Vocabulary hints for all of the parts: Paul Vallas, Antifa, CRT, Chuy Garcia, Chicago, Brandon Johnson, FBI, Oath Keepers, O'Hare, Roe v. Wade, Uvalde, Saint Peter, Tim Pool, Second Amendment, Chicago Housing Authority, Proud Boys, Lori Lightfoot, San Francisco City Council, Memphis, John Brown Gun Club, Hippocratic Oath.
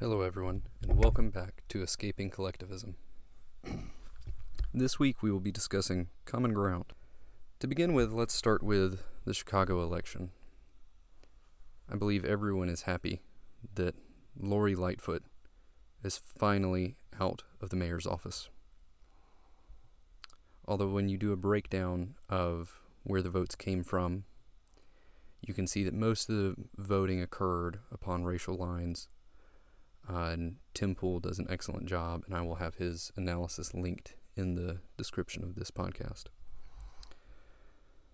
Hello everyone, and welcome back to Escaping Collectivism. This week we will be discussing common ground. To begin with, let's start with the Chicago election. I believe everyone is happy that Lori Lightfoot is finally out of the mayor's office. Although when you do a breakdown of where the votes came from, you can see that most of the voting occurred upon racial lines. And Tim Pool does an excellent job, and I will have his analysis linked in the description of this podcast.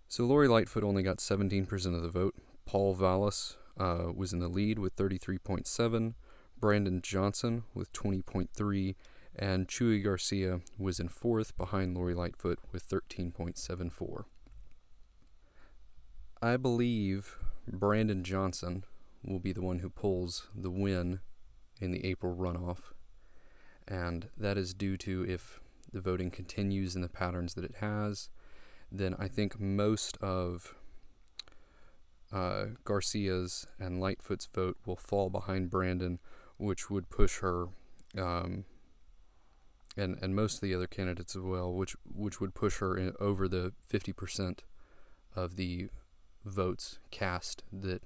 So Lori Lightfoot only got 17% of the vote. Paul Vallas was in the lead with 33.7%. Brandon Johnson with 20.3%. And Chuy Garcia was in fourth behind Lori Lightfoot with 13.74%. I believe Brandon Johnson will be the one who pulls the win in the April runoff, and that is due to if the voting continues in the patterns that it has, then I think most of Garcia's and Lightfoot's vote will fall behind Brandon, which would push her, and most of the other candidates as well, which would push her in over the 50% of the votes cast that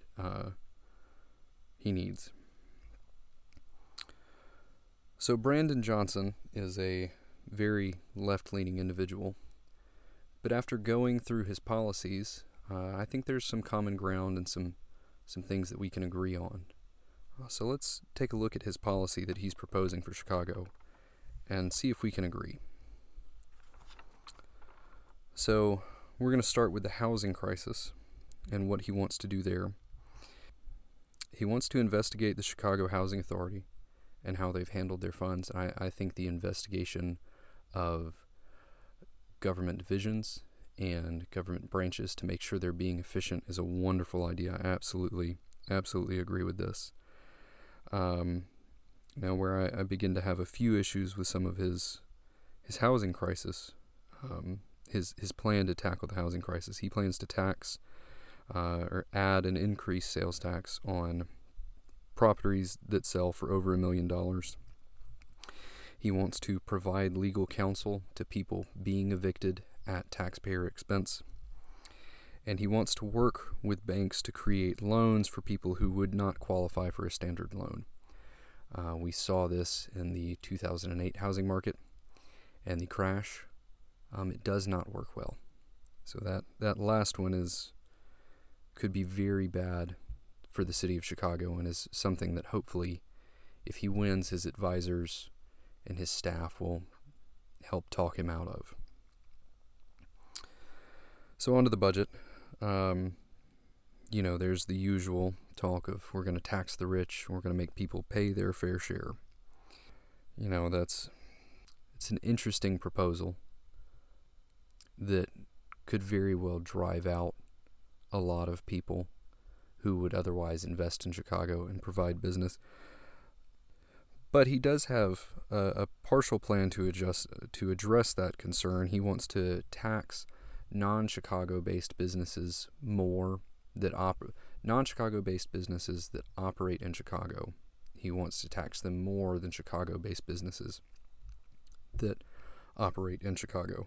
he needs. So Brandon Johnson is a very left-leaning individual, but after going through his policies, I think there's some common ground and some things that we can agree on. So let's take a look at his policy that he's proposing for Chicago and see if we can agree. So we're going to start with the housing crisis and what he wants to do there. He wants to investigate the Chicago Housing Authority and how they've handled their funds. I think the investigation of government divisions and government branches to make sure they're being efficient is a wonderful idea. I absolutely agree with this. Now where I begin to have a few issues with some of his housing crisis, his plan to tackle the housing crisis. He plans to tax or add an increased sales tax on properties that sell for over $1 million. He wants to provide legal counsel to people being evicted at taxpayer expense. And he wants to work with banks to create loans for people who would not qualify for a standard loan. We saw this in the 2008 housing market and the crash. It does not work well. So that last one could be very bad for the city of Chicago, and is something that hopefully, if he wins, his advisors and his staff will help talk him out of. So on to the budget. There's the usual talk of we're going to tax the rich, we're going to make people pay their fair share. It's an interesting proposal that could very well drive out a lot of people who would otherwise invest in Chicago and provide business. But he does have a partial plan to address that concern. He wants to tax non-Chicago-based businesses more, non-Chicago-based businesses that operate in Chicago. He wants to tax them more than Chicago-based businesses that operate in Chicago.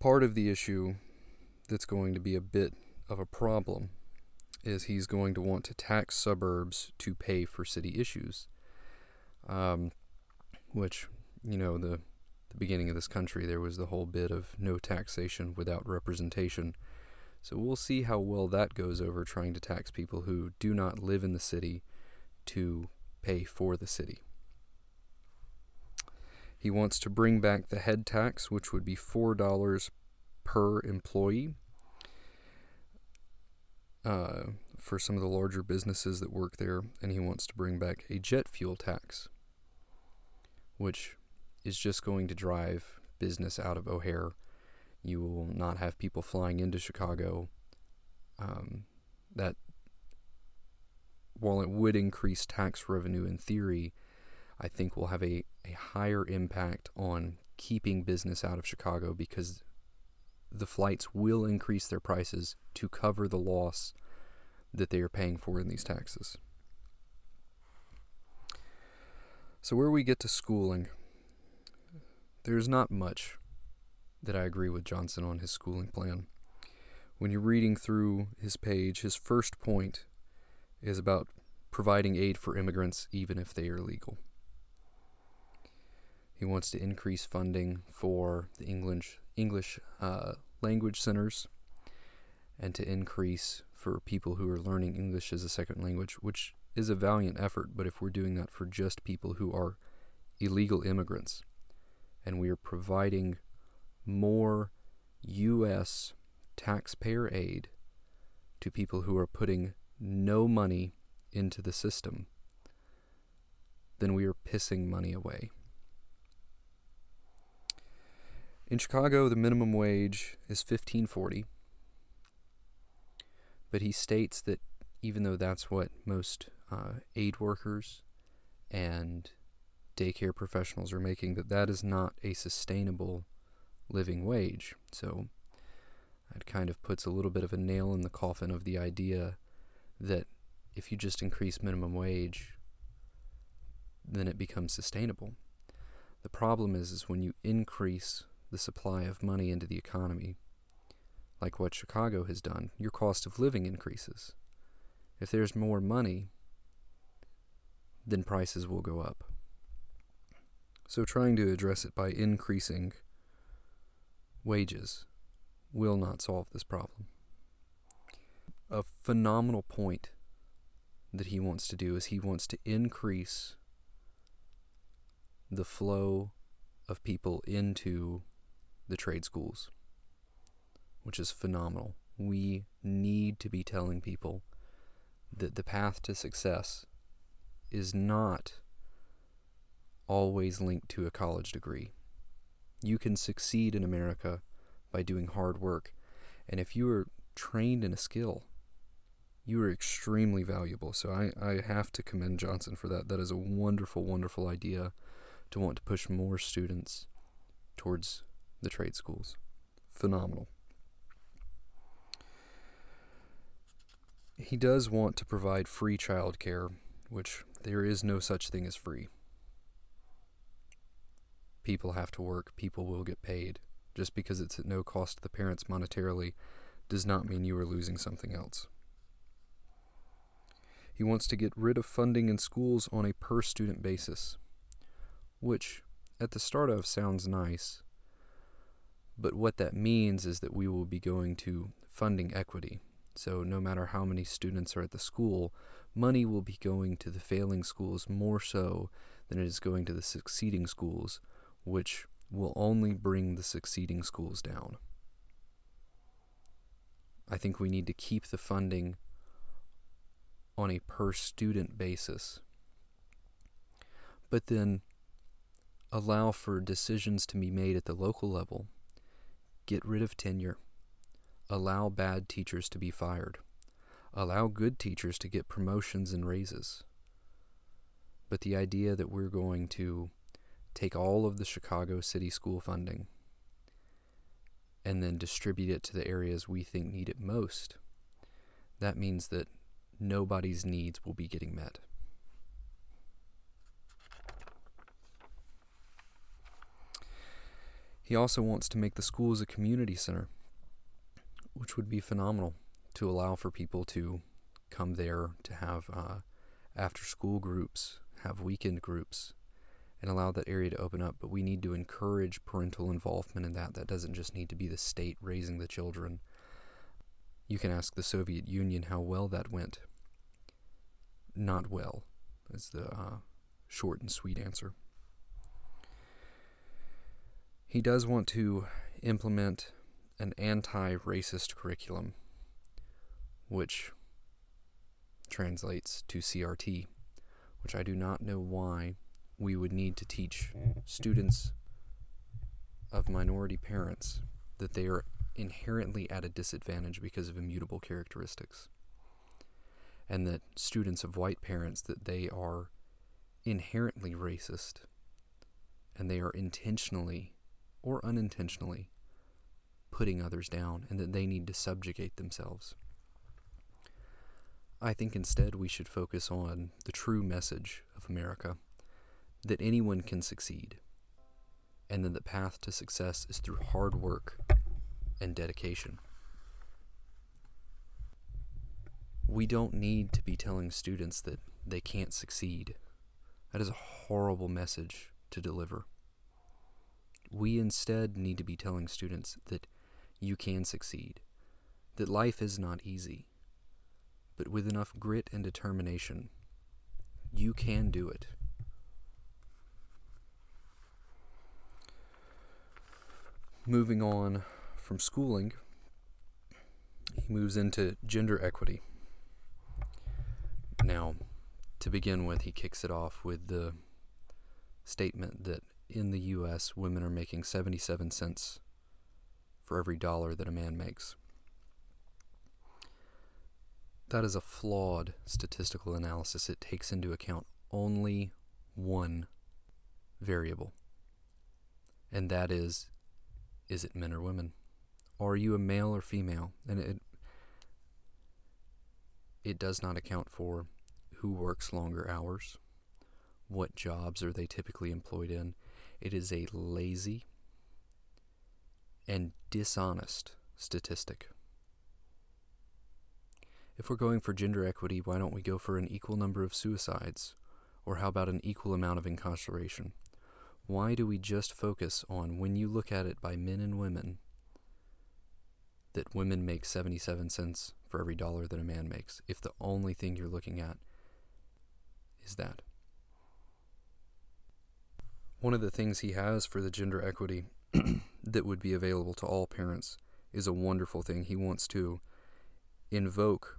Part of the issue that's going to be a bit of a problem is he's going to want to tax suburbs to pay for city issues, the beginning of this country there was the whole bit of no taxation without representation. So we'll see how well that goes over trying to tax people who do not live in the city to pay for the city. He wants to bring back the head tax, which would be $4 per employee for some of the larger businesses that work there, and he wants to bring back a jet fuel tax, which is just going to drive business out of O'Hare. You will not have people flying into Chicago. That, while it would increase tax revenue in theory, I think will have a higher impact on keeping business out of Chicago, because the flights will increase their prices to cover the loss that they are paying for in these taxes. So where we get to schooling, there's not much that I agree with Johnson on his schooling plan. When you're reading through his page, his first point is about providing aid for immigrants even if they are illegal. He wants to increase funding for the English language centers and to increase for people who are learning English as a second language, which is a valiant effort, but if we're doing that for just people who are illegal immigrants and we are providing more U.S. taxpayer aid to people who are putting no money into the system, then we are pissing money away. In Chicago, the minimum wage is $15.40, but he states that even though that's what most aid workers and daycare professionals are making, that is not a sustainable living wage. So it kind of puts a little bit of a nail in the coffin of the idea that if you just increase minimum wage, then it becomes sustainable. The problem is when you increase the supply of money into the economy, like what Chicago has done, your cost of living increases. If there's more money, then prices will go up. So trying to address it by increasing wages will not solve this problem. A phenomenal point that he wants to do is he wants to increase the flow of people into the trade schools, which is phenomenal. We need to be telling people that the path to success is not always linked to a college degree. You can succeed in America by doing hard work, and if you are trained in a skill, you are extremely valuable. So I have to commend Johnson for that. That is a wonderful, wonderful idea to want to push more students towards the trade schools. Phenomenal. He does want to provide free childcare, which there is no such thing as free. People have to work, people will get paid. Just because it's at no cost to the parents monetarily does not mean you are losing something else. He wants to get rid of funding in schools on a per-student basis, which at the start of sounds nice, but what that means is that we will be going to funding equity. So no matter how many students are at the school, money will be going to the failing schools more so than it is going to the succeeding schools, which will only bring the succeeding schools down. I think we need to keep the funding on a per-student basis, but then allow for decisions to be made at the local level. Get rid of tenure. Allow bad teachers to be fired. Allow good teachers to get promotions and raises. But the idea that we're going to take all of the Chicago City school funding and then distribute it to the areas we think need it most, that means that nobody's needs will be getting met. He also wants to make the schools a community center, which would be phenomenal, to allow for people to come there, to have after-school groups, have weekend groups, and allow that area to open up. But we need to encourage parental involvement in that. That doesn't just need to be the state raising the children. You can ask the Soviet Union how well that went. Not well, is the short and sweet answer. He does want to implement an anti-racist curriculum, which translates to CRT, which I do not know why we would need to teach students of minority parents that they are inherently at a disadvantage because of immutable characteristics, and that students of white parents that they are inherently racist and they are intentionally or unintentionally putting others down, and that they need to subjugate themselves. I think instead we should focus on the true message of America that anyone can succeed, and that the path to success is through hard work and dedication. We don't need to be telling students that they can't succeed. That is a horrible message to deliver. We instead need to be telling students that you can succeed, that life is not easy, but with enough grit and determination, you can do it. Moving on from schooling, he moves into gender equity. Now, to begin with, he kicks it off with the statement that in the U.S., women are making 77 cents for every dollar that a man makes. That is a flawed statistical analysis. It takes into account only one variable, and that is it men or women? Are you a male or female? And it does not account for who works longer hours, what jobs are they typically employed in. It is a lazy and dishonest statistic. If we're going for gender equity, why don't we go for an equal number of suicides? Or how about an equal amount of incarceration? Why do we just focus on, when you look at it by men and women, that women make 77 cents for every dollar that a man makes, if the only thing you're looking at is that? One of the things he has for the gender equity that would be available to all parents is a wonderful thing. He wants to invoke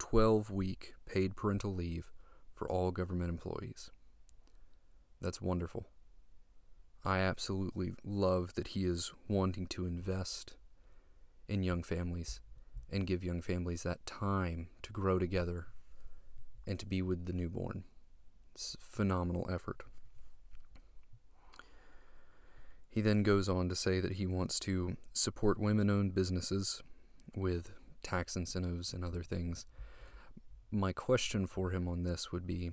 12-week paid parental leave for all government employees. That's wonderful. I absolutely love that he is wanting to invest in young families and give young families that time to grow together and to be with the newborn. It's a phenomenal effort. He then goes on to say that he wants to support women-owned businesses with tax incentives and other things. My question for him on this would be,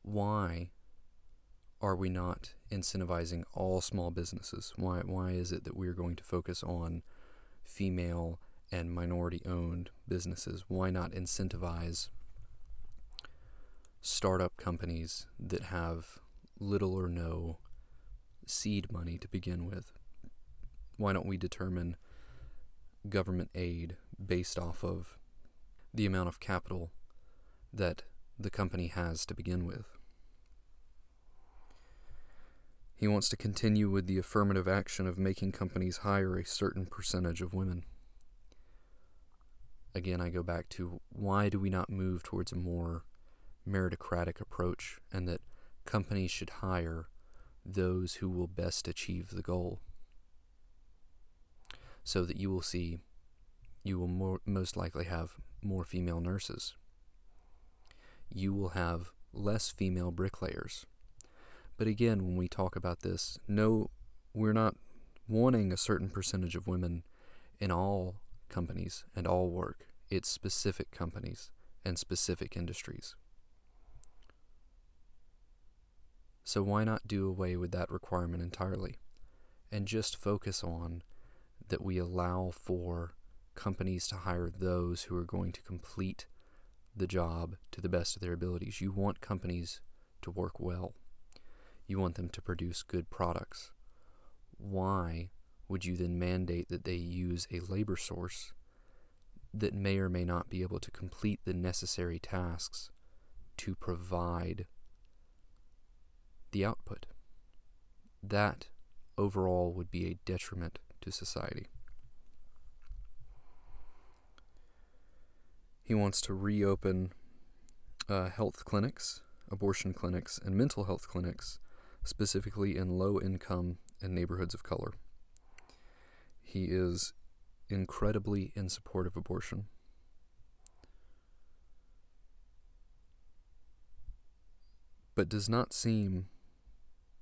why are we not incentivizing all small businesses? Why is it that we're going to focus on female and minority-owned businesses? Why not incentivize startup companies that have little or no seed money to begin with? Why don't we determine government aid based off of the amount of capital that the company has to begin with? He wants to continue with the affirmative action of making companies hire a certain percentage of women. Again, I go back to, why do we not move towards a more meritocratic approach, and that companies should hire those who will best achieve the goal? So that you will see, you will most likely have more female nurses. You will have less female bricklayers. But again, when we talk about this, no, we're not wanting a certain percentage of women in all companies and all work. It's specific companies and specific industries. So why not do away with that requirement entirely and just focus on that we allow for companies to hire those who are going to complete the job to the best of their abilities? You want companies to work well. You want them to produce good products. Why would you then mandate that they use a labor source that may or may not be able to complete the necessary tasks to provide the output? That overall would be a detriment to society. He wants to reopen health clinics, abortion clinics, and mental health clinics, specifically in low income and neighborhoods of color. He is incredibly in support of abortion. But does not seem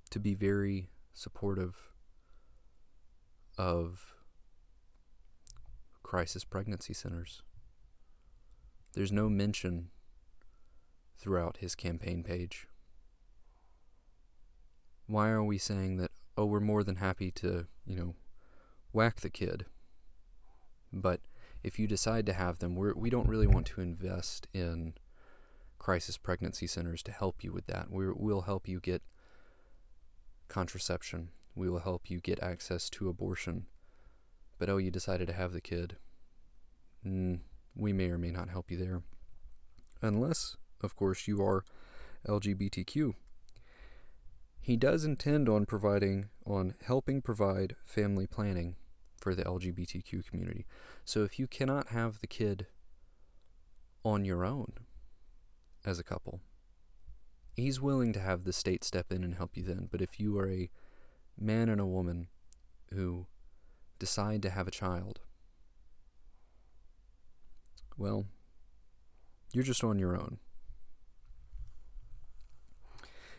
to be very supportive of crisis pregnancy centers. There's no mention throughout his campaign page Why are we saying that, oh, we're more than happy to, you know, whack the kid, but if you decide to have them, we don't really want to invest in crisis pregnancy centers to help you with that. We'll help you get contraception. We will help you get access to abortion. But oh, you decided to have the kid. We may or may not help you there. Unless, of course, you are LGBTQ. He does intend on helping provide family planning for the LGBTQ community. So if you cannot have the kid on your own as a couple, he's willing to have the state step in and help you then. But if you are a man and a woman who decide to have a child, well, you're just on your own.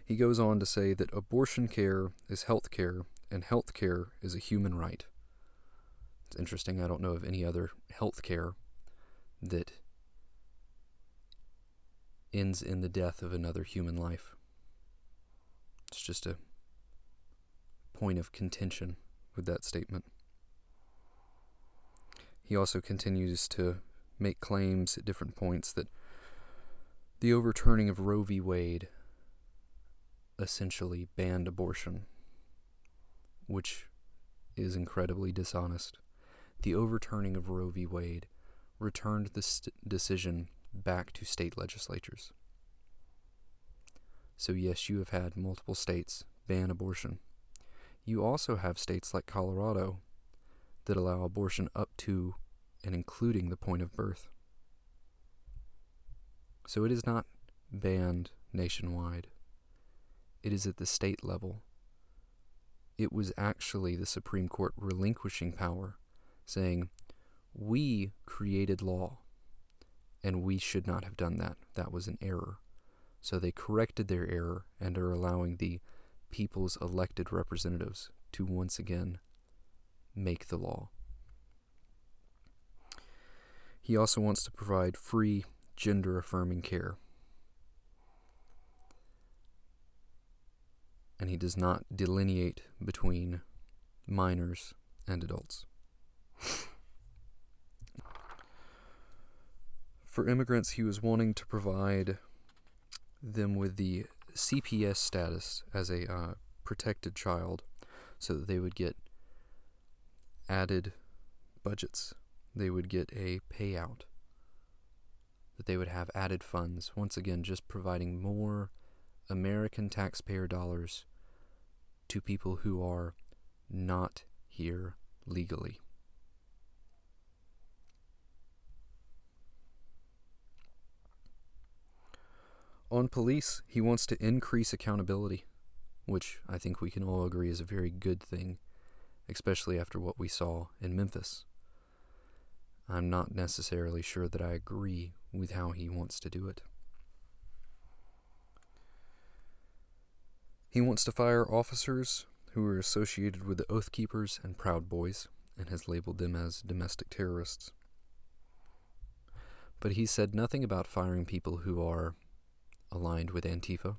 He goes on to say that abortion care is health care, and health care is a human right. It's interesting, I don't know of any other health care that ends in the death of another human life. It's just a point of contention with that statement. He also continues to make claims at different points that the overturning of Roe v. Wade essentially banned abortion, which is incredibly dishonest. The overturning of Roe v. Wade returned this decision back to state legislatures. So yes, you have had multiple states ban abortion. You also have states like Colorado that allow abortion up to and including the point of birth. So it is not banned nationwide. It is at the state level. It was actually the Supreme Court relinquishing power, saying, we created law, and we should not have done that. That was an error. So they corrected their error and are allowing the people's elected representatives to once again make the law. He also wants to provide free gender-affirming care. And he does not delineate between minors and adults. For immigrants, he was wanting to provide them with the CPS status as a protected child so that they would get added budgets. They would get a payout, that they would have added funds, once again just providing more American taxpayer dollars to people who are not here legally. On police, he wants to increase accountability, which I think we can all agree is a very good thing, especially after what we saw in Memphis. I'm not necessarily sure that I agree with how he wants to do it. He wants to fire officers who are associated with the Oath Keepers and Proud Boys and has labeled them as domestic terrorists. But he said nothing about firing people who are aligned with Antifa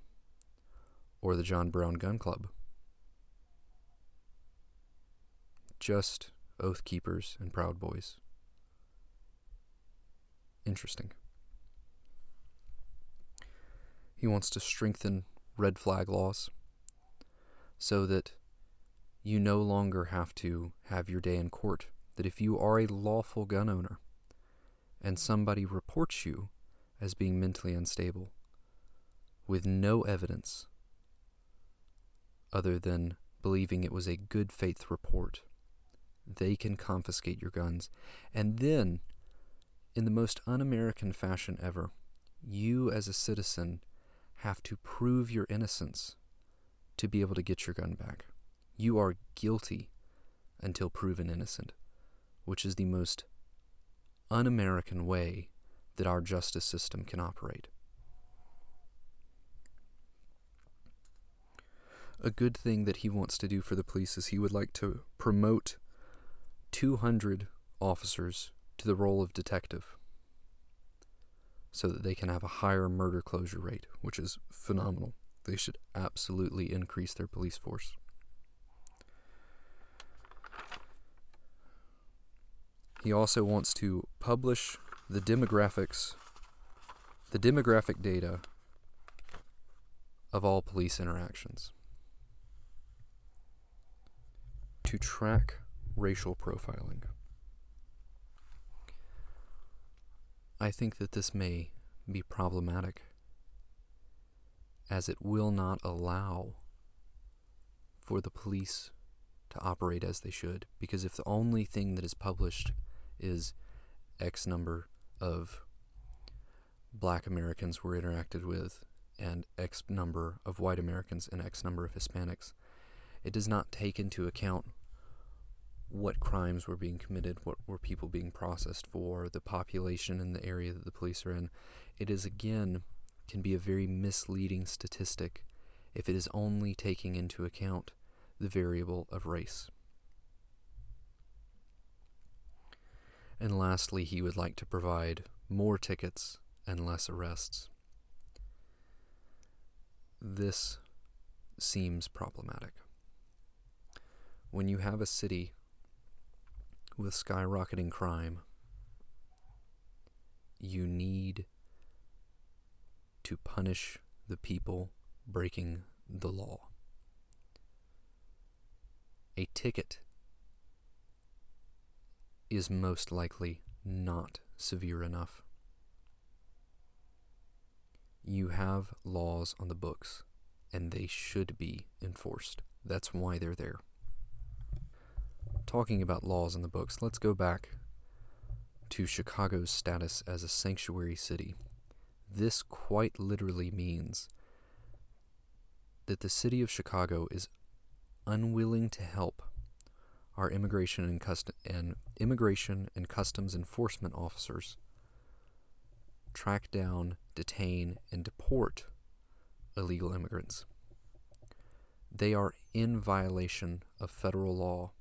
or the John Brown Gun Club. Just Oath Keepers and Proud Boys. Interesting. He wants to strengthen red flag laws so that you no longer have to have your day in court. That if you are a lawful gun owner and somebody reports you as being mentally unstable with no evidence other than believing it was a good faith report, they can confiscate your guns. And then, in the most un-American fashion ever, you as a citizen have to prove your innocence to be able to get your gun back. You are guilty until proven innocent, which is the most un-American way that our justice system can operate. A good thing that he wants to do for the police is he would like to promote 200 officers to the role of detective so that they can have a higher murder closure rate, which is phenomenal. They should absolutely increase their police force. He also wants to publish the demographic data of all police interactions to track racial profiling. I think that this may be problematic, as it will not allow for the police to operate as they should, because if the only thing that is published is X number of black Americans were interacted with and X number of white Americans and X number of Hispanics, it does not take into account what crimes were being committed, what were people being processed for, the population in the area that the police are in. It is, again, can be a very misleading statistic if it is only taking into account the variable of race. And lastly, he would like to provide more tickets and less arrests. This seems problematic. When you have a city with skyrocketing crime, you need to punish the people breaking the law. A ticket is most likely not severe enough. You have laws on the books, and they should be enforced. That's why they're there. Talking about laws on the books, let's go back to Chicago's status as a sanctuary city. This quite literally means that the city of Chicago is unwilling to help our immigration and customs enforcement officers track down, detain, and deport illegal immigrants. They are in violation of federal law.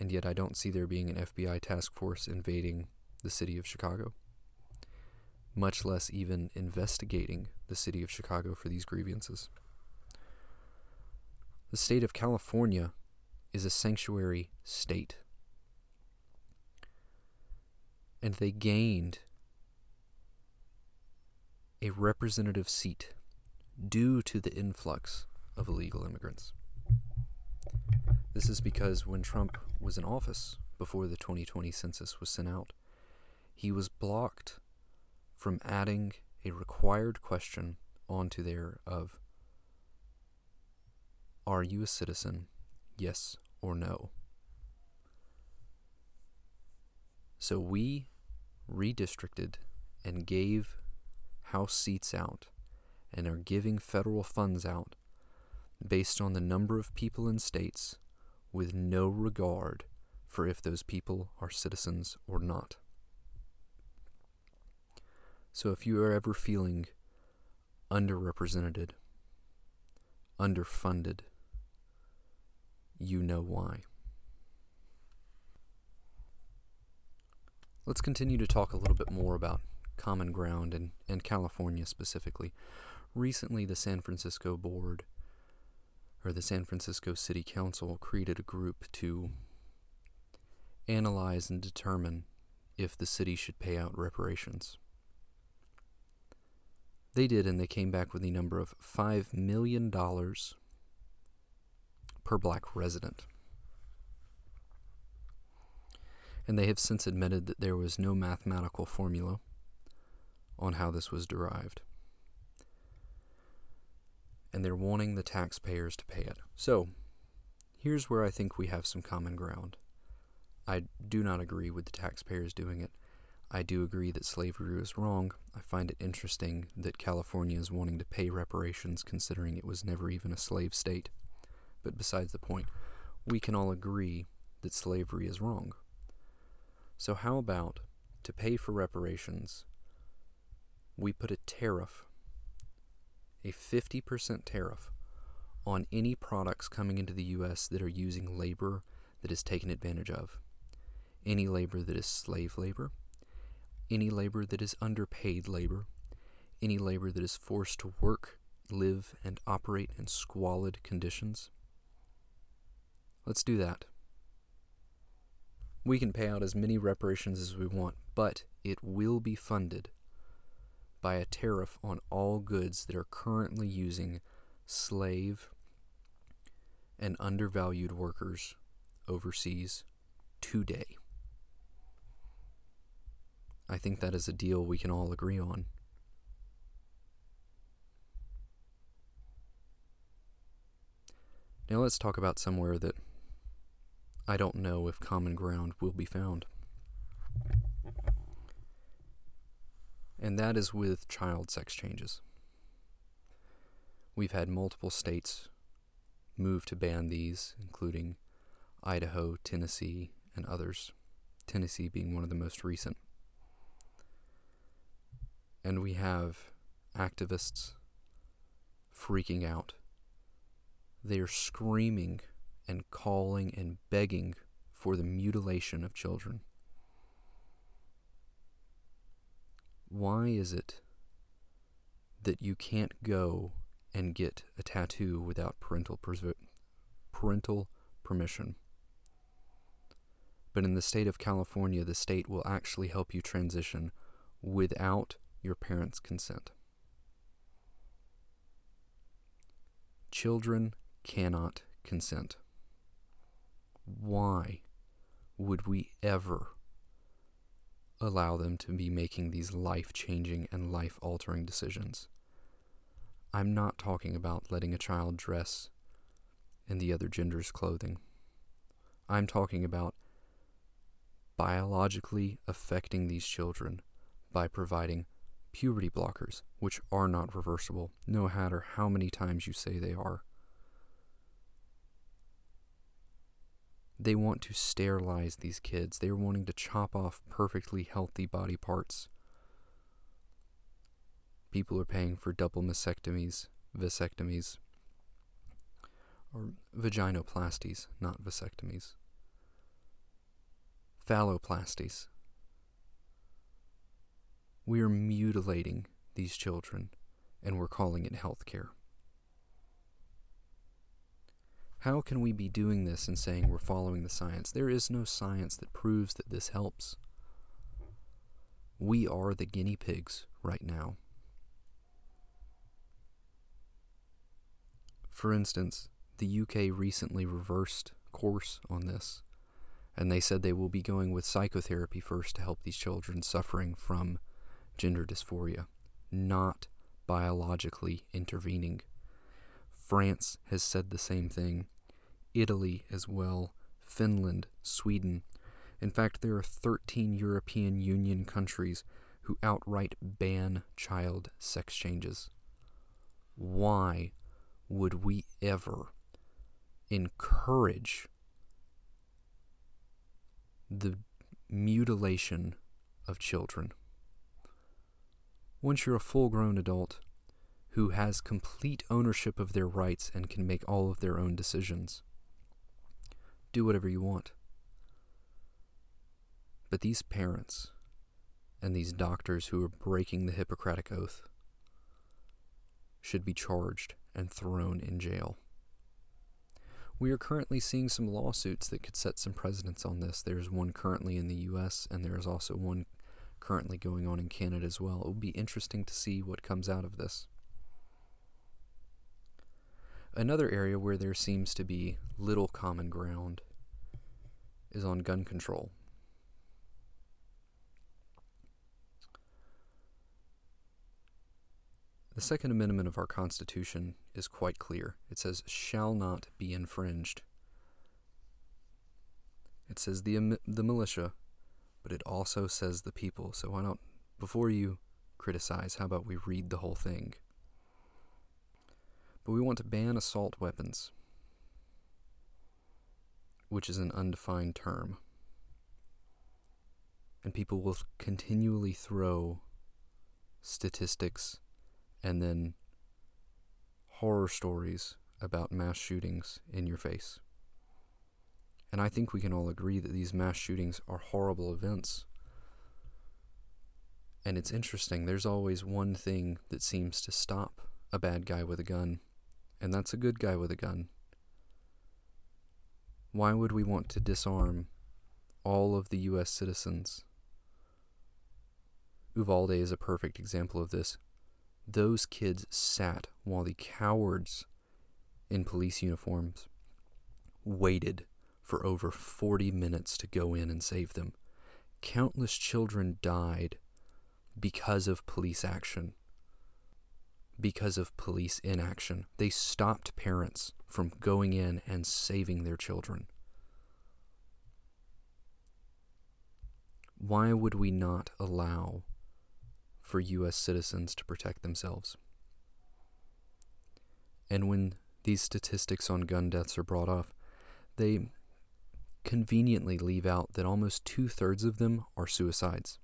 And yet I don't see there being an FBI task force invading the city of Chicago, much less even investigating the city of Chicago for these grievances. The state of California is a sanctuary state, and they gained a representative seat due to the influx of illegal immigrants. This is because when Trump was in office, before the 2020 census was sent out, he was blocked from adding a required question onto there of, are you a citizen, yes or no? So we redistricted and gave House seats out and are giving federal funds out based on the number of people in states with no regard for if those people are citizens or not. So if you are ever feeling underrepresented, underfunded, you know why. Let's continue to talk a little bit more about common ground and California specifically. Recently, the San Francisco board, or the San Francisco City Council, created a group to analyze and determine if the city should pay out reparations. They did, and they came back with the number of $5 million per black resident. And they have since admitted that there was no mathematical formula on how this was derived. And they're wanting the taxpayers to pay it. So, here's where I think we have some common ground. I do not agree with the taxpayers doing it. I do agree that slavery was wrong. I find it interesting that California is wanting to pay reparations considering it was never even a slave state. But besides the point, we can all agree that slavery is wrong. So how about, to pay for reparations, we put a tariff, a 50% tariff on any products coming into the U.S. that are using labor that is taken advantage of. Any labor that is slave labor, any labor that is underpaid labor, any labor that is forced to work, live, and operate in squalid conditions? Let's do that. We can pay out as many reparations as we want, but it will be funded by a tariff on all goods that are currently using slave and undervalued workers overseas today. I think that is a deal we can all agree on. Now let's talk about somewhere that I don't know if common ground will be found. And that is with child sex changes. We've had multiple states move to ban these, including Idaho, Tennessee, and others. Tennessee being one of the most recent. And we have activists freaking out. They are screaming and calling and begging for the mutilation of children. Why is it that you can't go and get a tattoo without parental permission? But in the state of California, the state will actually help you transition without your parents' consent. Children cannot consent. Why would we ever allow them to be making these life-changing and life-altering decisions? I'm not talking about letting a child dress in the other gender's clothing. I'm talking about biologically affecting these children by providing puberty blockers, which are not reversible, no matter how many times you say they are. They want to sterilize these kids. They are wanting to chop off perfectly healthy body parts. People are paying for double mastectomies, vasectomies, or vaginoplasties, not vasectomies. Phalloplasties. We are mutilating these children, and we're calling it healthcare. How can we be doing this and saying we're following the science? There is no science that proves that this helps. We are the guinea pigs right now. For instance, the UK recently reversed course on this, and they said they will be going with psychotherapy first to help these children suffering from gender dysphoria, not biologically intervening. France has said the same thing, Italy as well, Finland, Sweden. In fact, there are 13 European Union countries who outright ban child sex changes. Why would we ever encourage the mutilation of children? Once you're a full-grown adult, who has complete ownership of their rights and can make all of their own decisions. Do whatever you want. But these parents and these doctors who are breaking the Hippocratic Oath should be charged and thrown in jail. We are currently seeing some lawsuits that could set some precedents on this. There's one currently in the US, and there is also one currently going on in Canada as well. It will be interesting to see what comes out of this. Another area where there seems to be little common ground is on gun control. The Second Amendment of our Constitution is quite clear. It says, shall not be infringed. It says the militia, but it also says the people. So why don't, before you criticize, how about we read the whole thing? But we want to ban assault weapons, which is an undefined term. And people will continually throw statistics and then horror stories about mass shootings in your face. And I think we can all agree that these mass shootings are horrible events. And it's interesting, there's always one thing that seems to stop a bad guy with a gun, and that's a good guy with a gun. Why would we want to disarm all of the U.S. citizens? Uvalde is a perfect example of this. Those kids sat while the cowards in police uniforms waited for over 40 minutes to go in and save them. Countless children died because of police action, because of police inaction. They stopped parents from going in and saving their children. Why would we not allow for U.S. citizens to protect themselves? And when these statistics on gun deaths are brought up, they conveniently leave out that almost 2/3 of them are suicides.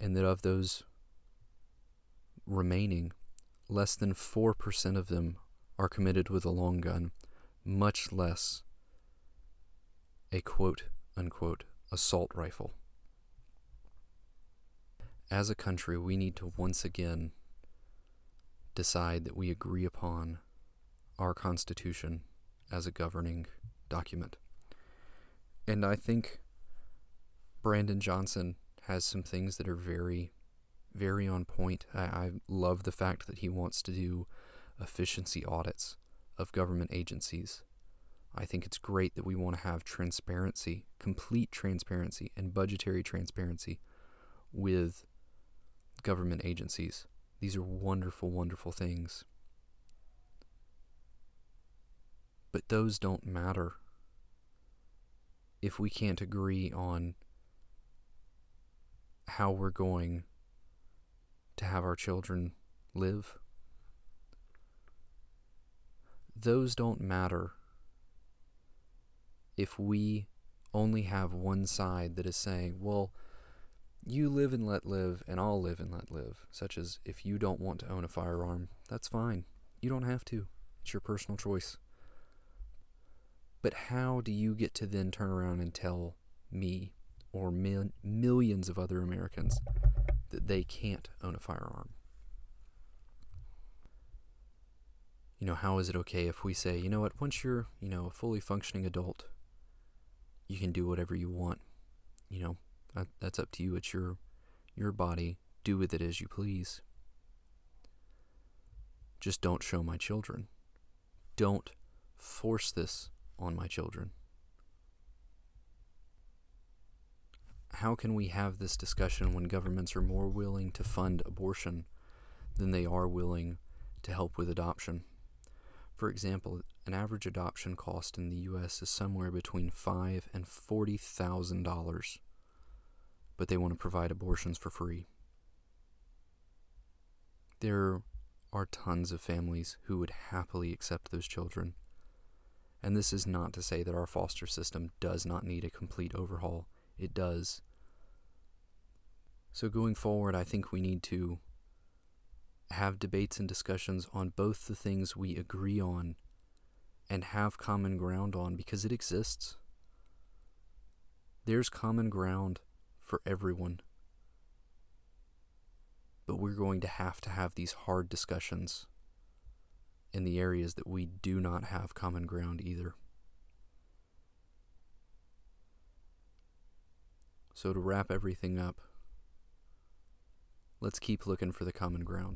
And that of those remaining, less than 4% of them are committed with a long gun, much less a quote unquote assault rifle. As a country, we need to once again decide that we agree upon our Constitution as a governing document. And I think Brandon Johnson has some things that are very, very on point. I love the fact that he wants to do efficiency audits of government agencies. I think it's great that we want to have transparency, complete transparency, and budgetary transparency with government agencies. These are wonderful, wonderful things. But those don't matter if we can't agree on how we're going to have our children live. Those don't matter if we only have one side that is saying, well, you live and let live, and I'll live and let live. Such as, if you don't want to own a firearm, that's fine. You don't have to. It's your personal choice. But how do you get to then turn around and tell me, or millions of other Americans, that they can't own a firearm? You know, how is it okay if we say, you know what, once you're, you know, a fully functioning adult, you can do whatever you want, you know? That's up to you. It's your body. Do with it as you please. Just don't show my children. Don't force this on my children. How can we have this discussion when governments are more willing to fund abortion than they are willing to help with adoption? For example, an average adoption cost in the U.S. is somewhere between $5,000 and $40,000. But they want to provide abortions for free. There are tons of families who would happily accept those children. And this is not to say that our foster system does not need a complete overhaul. It does. So going forward, I think we need to have debates and discussions on both the things we agree on and have common ground on, because it exists. There's common ground for everyone. But we're going to have these hard discussions in the areas that we do not have common ground either. So to wrap everything up, let's keep looking for the common ground.